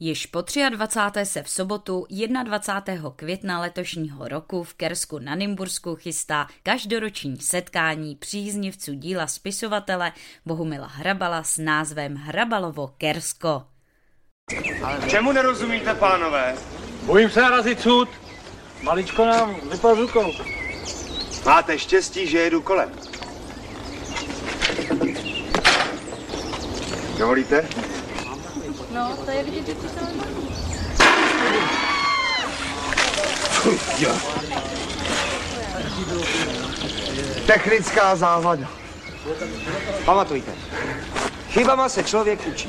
Již po 23. se v sobotu 21. května letošního roku v Kersku na Nymbursku chystá každoroční setkání příznivců díla spisovatele Bohumila Hrabala s názvem Hrabalovo Kersko. Čemu nerozumíte, pánové? Bojím se narazit sud. Maličko nám vypadl z rukou. Máte štěstí, že jedu kolem. Dovolíte? No, to je vidět, že jsi se technická závada. Pamatujte, chybama se člověk učí.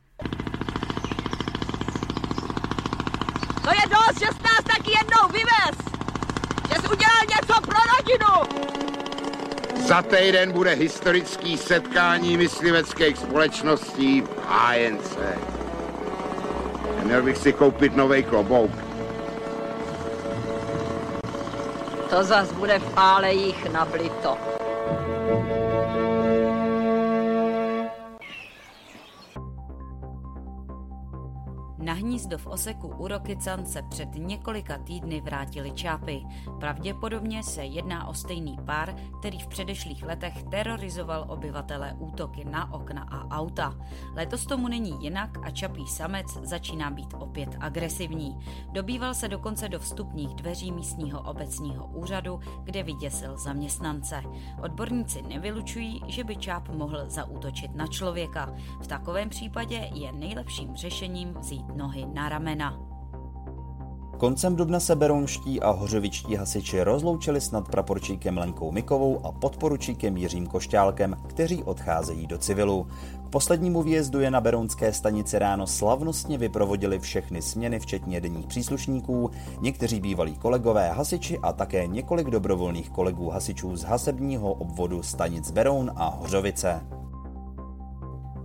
To je dost, že jsi nás taky jednou vyvez! Že jsi udělal něco pro rodinu! Za týden bude historický setkání mysliveckých společností v HNC. Měl bych si koupit novej klobouk. To zas bude v álejích na Blito. Na hnízdo v Oseku u Rokycan se před několika týdny vrátili čápy. Pravděpodobně se jedná o stejný pár, který v předešlých letech terorizoval obyvatele útoky na okna a auta. Letos tomu není jinak a čapí samec začíná být opět agresivní. Dobýval se dokonce do vstupních dveří místního obecního úřadu, kde vyděsil zaměstnance. Odborníci nevylučují, že by čáp mohl zaútočit na člověka. V takovém případě je nejlepším řešením vzít nohy na ramena. Koncem dubna se berounští a hořovičtí hasiči rozloučili s nadpraporčíkem Lenkou Mikovou a podporučíkem Jiřím Košťálkem, kteří odcházejí do civilu. K poslednímu výjezdu je na berounské stanici ráno slavnostně vyprovodili všechny směny, včetně denních příslušníků, někteří bývalí kolegové hasiči a také několik dobrovolných kolegů hasičů z hasebního obvodu stanic Beroun a Hořovice.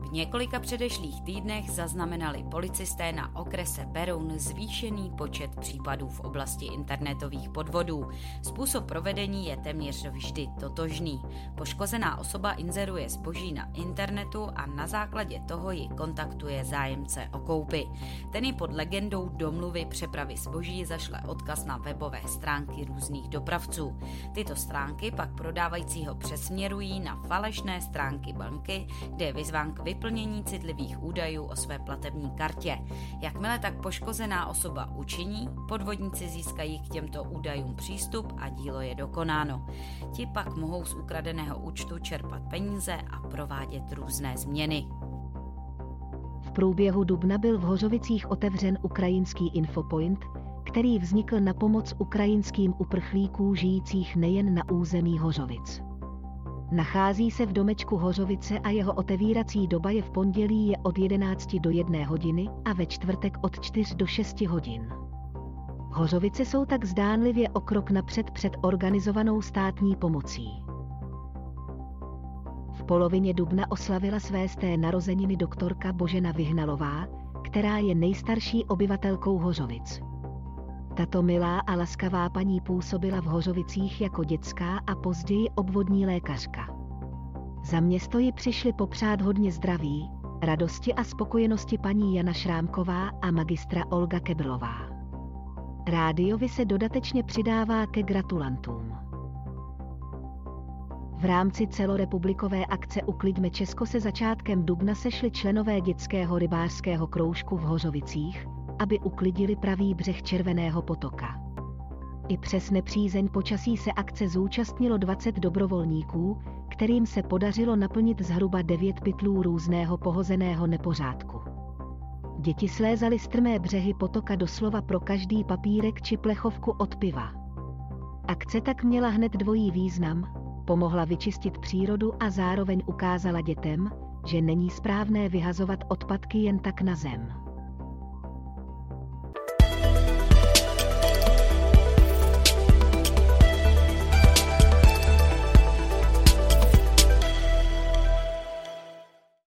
V několika předešlých týdnech zaznamenali policisté na okrese Beroun zvýšený počet případů v oblasti internetových podvodů. Způsob provedení je téměř vždy totožný. Poškozená osoba inzeruje zboží na internetu a na základě toho ji kontaktuje zájemce o koupy. Ten ji pod legendou domluvy přepravy zboží zašle odkaz na webové stránky různých dopravců. Tyto stránky pak prodávajícího přesměrují na falešné stránky banky, kde je vyzván k vyplnění citlivých údajů o své platební kartě. Jakmile tak poškozená osoba učiní, podvodníci získají k těmto údajům přístup a dílo je dokonáno. Ti pak mohou z ukradeného účtu čerpat peníze a provádět různé změny. V průběhu dubna byl v Hořovicích otevřen ukrajinský infopoint, který vznikl na pomoc ukrajinským uprchlíkům žijících nejen na území Hořovic. Nachází se v domečku Hořovice a jeho otevírací doba je v pondělí je od 11 do 1 hodiny a ve čtvrtek od 4 do 6 hodin. Hořovice jsou tak zdánlivě o krok napřed před organizovanou státní pomocí. V polovině dubna oslavila své sté narozeniny doktorka Božena Vyhnalová, která je nejstarší obyvatelkou Hořovic. Tato milá a laskavá paní působila v Hořovicích jako dětská a později obvodní lékařka. Za město ji přišli popřát hodně zdraví, radosti a spokojenosti paní Jana Šrámková a magistra Olga Keblová. Rádiovi se dodatečně přidává ke gratulantům. V rámci celorepublikové akce Uklidme Česko se začátkem dubna sešli členové dětského rybářského kroužku v Hořovicích, aby uklidili pravý břeh Červeného potoka. I přes nepřízeň počasí se akce zúčastnilo 20 dobrovolníků, kterým se podařilo naplnit zhruba 9 pytlů různého pohozeného nepořádku. Děti slézaly strmé břehy potoka doslova pro každý papírek či plechovku od piva. Akce tak měla hned dvojí význam, pomohla vyčistit přírodu a zároveň ukázala dětem, že není správné vyhazovat odpadky jen tak na zem.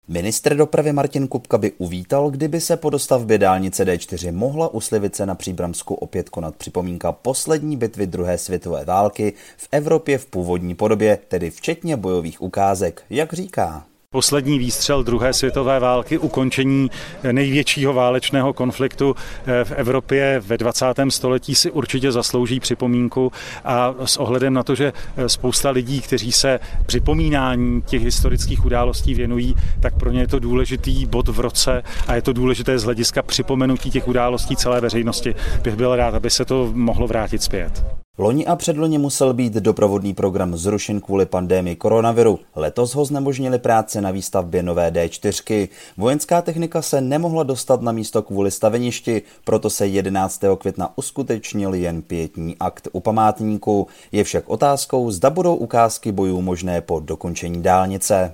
Ministr dopravy Martin Kupka by uvítal, kdyby se po dostavbě dálnice D4 mohla u Slivice na Příbramsku opět konat připomínka poslední bitvy druhé světové války v Evropě v původní podobě, tedy včetně bojových ukázek, jak říká. Poslední výstřel druhé světové války, ukončení největšího válečného konfliktu v Evropě ve 20. století si určitě zaslouží připomínku a s ohledem na to, že spousta lidí, kteří se připomínání těch historických událostí věnují, tak pro ně je to důležitý bod v roce a je to důležité z hlediska připomenutí těch událostí celé veřejnosti. Bych byl rád, aby se to mohlo vrátit zpět. Loni a předloni musel být doprovodný program zrušen kvůli pandémii koronaviru. Letos ho znemožnily práce na výstavbě nové D4. Vojenská technika se nemohla dostat na místo kvůli staveništi, proto se 11. května uskutečnil jen pietní akt u památníku. Je však otázkou, zda budou ukázky bojů možné po dokončení dálnice.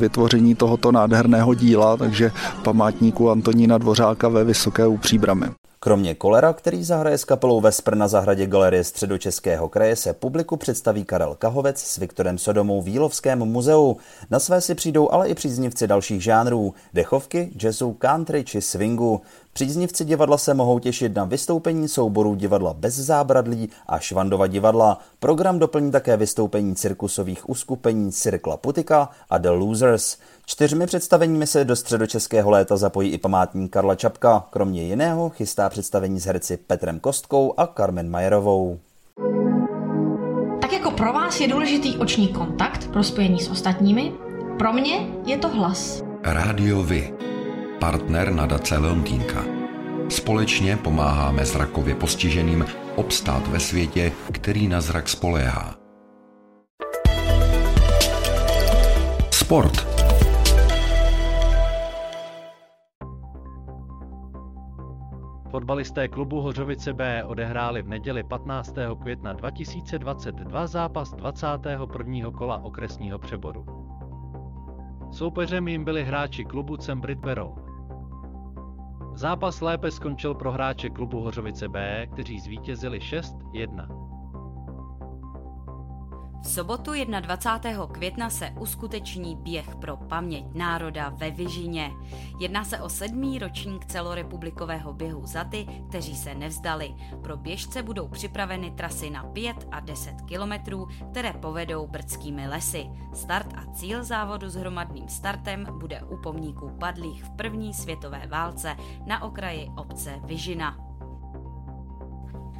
vytvoření tohoto nádherného díla, takže památníku Antonína Dvořáka ve Vysoké u Příbramy. Kromě Kolera, který zahraje s kapelou Vespr na zahradě Galerie Středočeského kraje, se publiku představí Karel Kahovec s Viktorem Sodomou v Jílovském muzeu. Na své si přijdou ale i příznivci dalších žánrů, dechovky, jazzu, country či swingu. Příznivci divadla se mohou těšit na vystoupení souborů divadla Bez zábradlí a Švandova divadla. Program doplní také vystoupení cirkusových uskupení Cirkla Putika a The Losers. 4 představeními se do středočeského léta zapojí i památník Karla Čapka. Kromě jiného chystá představení s herci Petrem Kostkou a Carmen Mayerovou. Tak jako pro vás je důležitý oční kontakt pro spojení s ostatními, pro mě je to hlas. Rádio Vy, partner nadace Leontýnka. Společně pomáháme zrakově postiženým obstát ve světě, který na zrak spoléhá. Sport. Fotbalisté klubu Hořovice B odehráli v neděli 15. května 2022 zápas 21. kola okresního přeboru. Soupeřem jim byli hráči klubu Cembridero. Zápas lépe skončil pro hráče klubu Hořovice B, kteří zvítězili 6-1. V sobotu 21. května se uskuteční běh pro paměť národa ve Vyžině. Jedná se o 7. ročník celorepublikového běhu za ty, kteří se nevzdali. Pro běžce budou připraveny trasy na 5 a 10 kilometrů, které povedou brdskými lesy. Start a cíl závodu s hromadným startem bude u pomníku padlých v první světové válce na okraji obce Vyžina.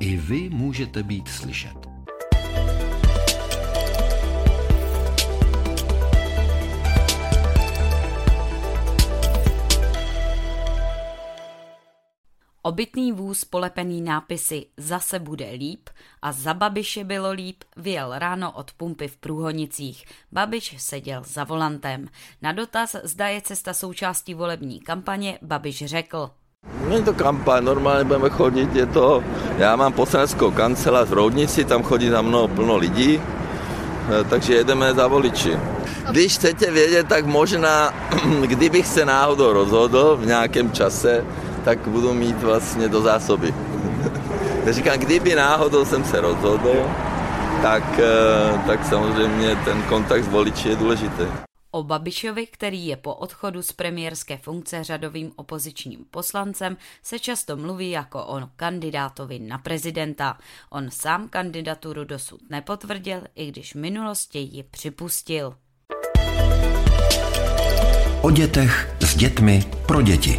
I vy můžete být slyšet. Obytný vůz polepený nápisy Zase bude líp a za Babiše bylo líp vyjel ráno od pumpy v Průhonicích. Babiš seděl za volantem. Na dotaz, zda je cesta součástí volební kampaně, Babiš řekl. Není to kampaň, normálně budeme chodit, je to... Já mám poslaneckou kancelář v Roudnici, tam chodí za mnou plno lidí, takže jedeme za voliči. Když chcete vědět, tak možná, kdybych se náhodou rozhodl v nějakém čase, tak budu mít vlastně do zásoby. Říkám, kdyby náhodou jsem se rozhodl, tak samozřejmě ten kontakt s voliči je důležitý. O Babišovi, který je po odchodu z premiérské funkce řadovým opozičním poslancem, se často mluví jako o kandidátovi na prezidenta. On sám kandidaturu dosud nepotvrdil, i když v minulosti ji připustil. O dětech, s dětmi, pro děti.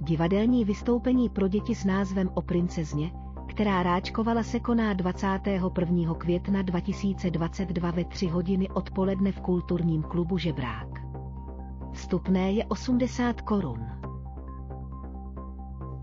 Divadelní vystoupení pro děti s názvem O princezně, která ráčkovala, se koná 21. května 2022 ve 3 hodiny odpoledne v kulturním klubu Žebrák. Vstupné je 80 korun.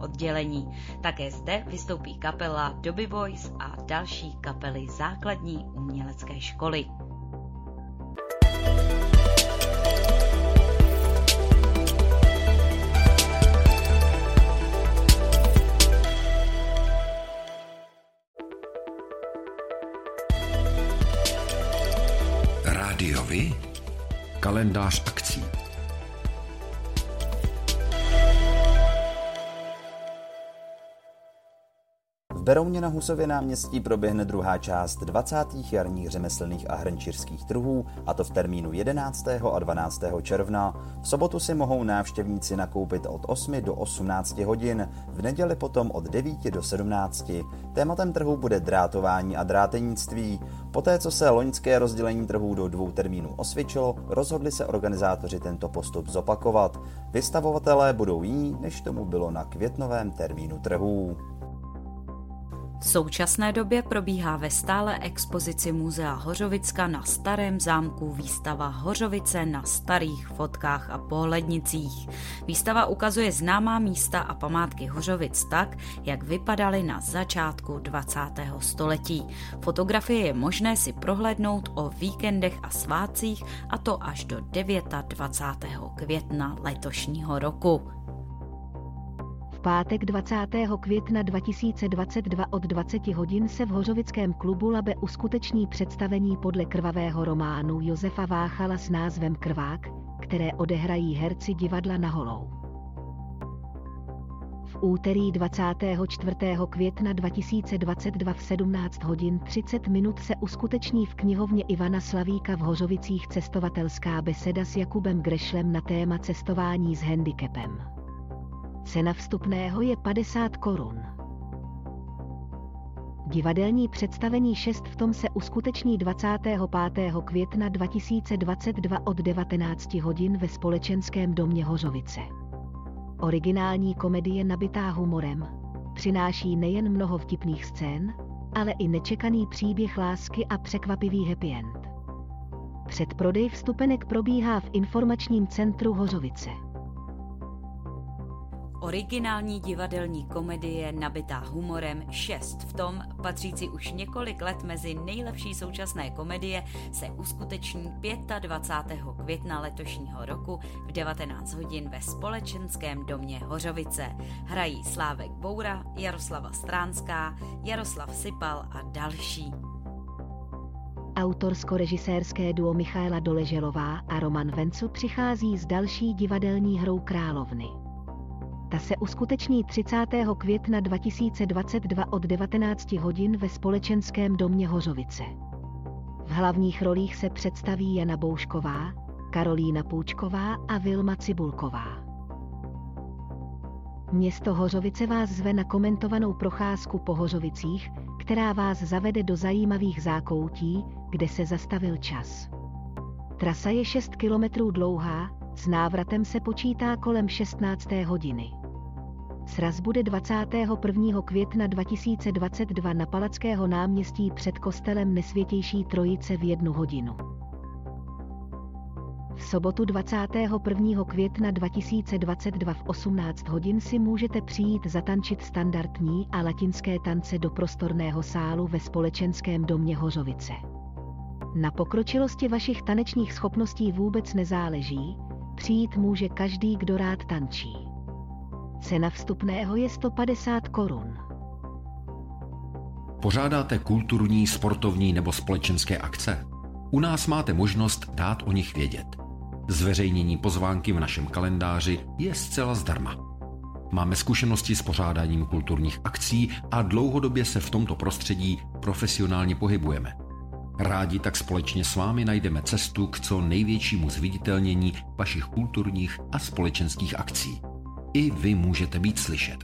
oddělení. Také zde vystoupí kapela Dobby Voice a další kapely základní umělecké školy. Rádiový kalendář akcí. V Berouně na Husově náměstí proběhne druhá část 20. jarních řemeslných a hrnčířských trhů, a to v termínu 11. a 12. června. V sobotu si mohou návštěvníci nakoupit od 8 do 18 hodin, v neděli potom od 9 do 17. Tématem trhu bude drátování a drátenictví. Poté, co se loňské rozdělení trhů do 2 termínů osvědčilo, rozhodli se organizátoři tento postup zopakovat. Vystavovatelé budou jiní, než tomu bylo na květnovém termínu trhů. V současné době probíhá ve stále expozici Muzea Hořovicka na Starém zámku výstava Hořovice na starých fotkách a pohlednicích. Výstava ukazuje známá místa a památky Hořovic tak, jak vypadaly na začátku 20. století. Fotografie je možné si prohlédnout o víkendech a svátcích, a to až do 29. května letošního roku. Pátek 20. května 2022 od 20 hodin se v Hořovickém klubu Labe uskuteční představení podle krvavého románu Josefa Váchala s názvem Krvák, které odehrají herci divadla Na holou. V úterý 24. května 2022 v 17 hodin 30 minut se uskuteční v knihovně Ivana Slavíka v Hořovicích cestovatelská beseda s Jakubem Grešlem na téma cestování s handicapem. Cena vstupného je 50 korun. Divadelní představení 6 v tom se uskuteční 25. května 2022 od 19 hodin ve Společenském domě Hořovice. Originální komedie nabitá humorem přináší nejen mnoho vtipných scén, ale i nečekaný příběh lásky a překvapivý happy end. Předprodej vstupenek probíhá v informačním centru Hořovice. Originální divadelní komedie nabitá humorem 6 v tom, patřící už několik let mezi nejlepší současné komedie, se uskuteční 25. května letošního roku v 19 hodin ve Společenském domě Hořovice. Hrají Slávek Boura, Jaroslava Stránská, Jaroslav Sipal a další. Autorsko-režisérské duo Michaela Doleželová a Roman Vencu přichází s další divadelní hrou Královny. Ta se uskuteční 30. května 2022 od 19 hodin ve Společenském domě Hořovice. V hlavních rolích se představí Jana Boušková, Karolína Půčková a Vilma Cibulková. Město Hořovice vás zve na komentovanou procházku po Hořovicích, která vás zavede do zajímavých zákoutí, kde se zastavil čas. Trasa je 6 kilometrů dlouhá, s návratem se počítá kolem 16. hodiny. Sraz bude 21. května 2022 na Palackého náměstí před kostelem Nesvětější Trojice v 1 hodinu. V sobotu 21. května 2022 v 18 hodin si můžete přijít zatančit standardní a latinské tance do prostorného sálu ve Společenském domě Hořovice. Na pokročilosti vašich tanečních schopností vůbec nezáleží, přijít může každý, kdo rád tančí. Cena vstupného je 150 korun. Pořádáte kulturní, sportovní nebo společenské akce? U nás máte možnost dát o nich vědět. Zveřejnění pozvánky v našem kalendáři je zcela zdarma. Máme zkušenosti s pořádáním kulturních akcí a dlouhodobě se v tomto prostředí profesionálně pohybujeme. Rádi tak společně s vámi najdeme cestu k co největšímu zviditelnění vašich kulturních a společenských akcí. I vy můžete být slyšet.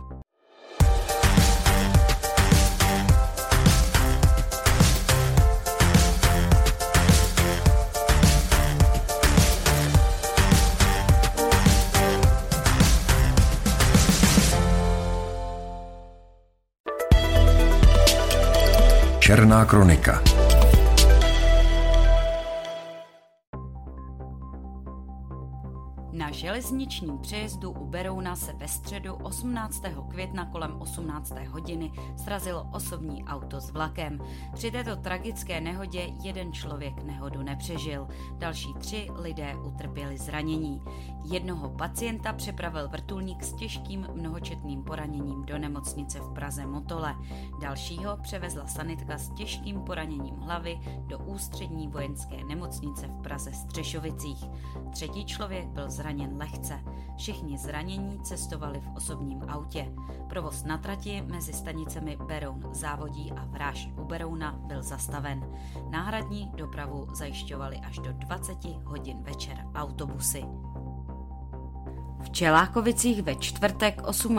Černá kronika. Na železničním přejezdu u Berouna se ve středu 18. května kolem 18. hodiny srazilo osobní auto s vlakem. Při této tragické nehodě 1 člověk nehodu nepřežil, další 3 lidé utrpěli zranění. 1 pacienta přepravil vrtulník s těžkým mnohočetným poraněním do nemocnice v Praze Motole. Dalšího převezla sanitka s těžkým poraněním hlavy do Ústřední vojenské nemocnice v Praze Střešovicích. 3. člověk byl zraněn lehce. Všichni zranění cestovali v osobním autě. Provoz na trati mezi stanicemi Beroun Závodí a Vráž u Berouna byl zastaven. Náhradní dopravu zajišťovali až do 20 hodin večer autobusy. V Čelákovicích ve čtvrtek 28.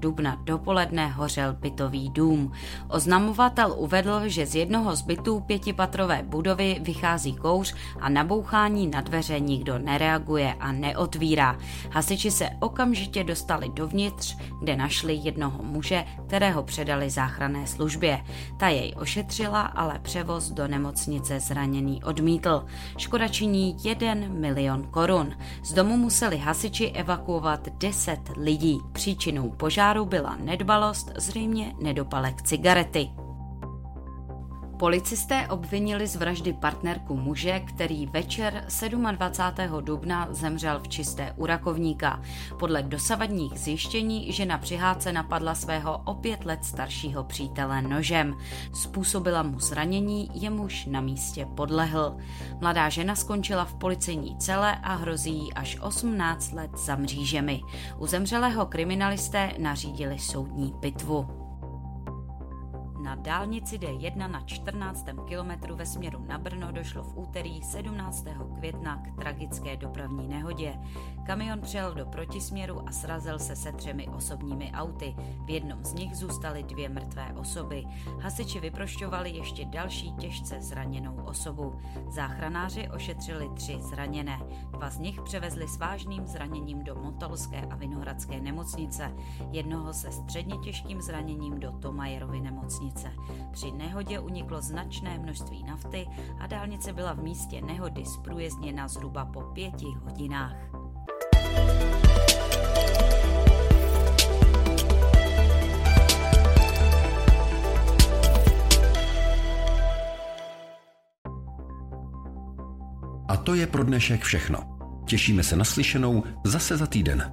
dubna dopoledne hořel bytový dům. Oznamovatel uvedl, že z jednoho z bytů 5patrové budovy vychází kouř a na bouchání na dveře nikdo nereaguje a neotvírá. Hasiči se okamžitě dostali dovnitř, kde našli jednoho muže, kterého předali záchranné službě. Ta jej ošetřila, ale převoz do nemocnice zraněný odmítl. Škoda činí 1 milion korun. Z domu museli hasiči evakuovat 10 lidí. Příčinou požáru byla nedbalost, zřejmě nedopalek cigarety. Policisté obvinili z vraždy partnerku muže, který večer 27. dubna zemřel v Čisté u Rakovníka. Podle dosavadních zjištění žena při hádce napadla svého o 5 let staršího přítele nožem. Způsobila mu zranění, jemuž na místě podlehl. Mladá žena skončila v policejní cele a hrozí jí až 18 let za mřížemi. U zemřelého kriminalisté nařídili soudní pitvu. Na dálnici D1 na 14. kilometru ve směru na Brno došlo v úterý 17. května k tragické dopravní nehodě. Kamion přijel do protisměru a srazil se se 3 osobními auty. V jednom z nich zůstaly 2 mrtvé osoby. Hasiči vyprošťovali ještě další těžce zraněnou osobu. Záchranáři ošetřili 3 zraněné. 2 z nich převezli s vážným zraněním do Motolské a Vinohradské nemocnice. 1 se středně těžkým zraněním do Thomayerovy nemocnice. Při nehodě uniklo značné množství nafty a dálnice byla v místě nehody zprůjezdněna zhruba po 5 hodinách. to je pro dnešek všechno. Těšíme se na slyšenou zase za týden.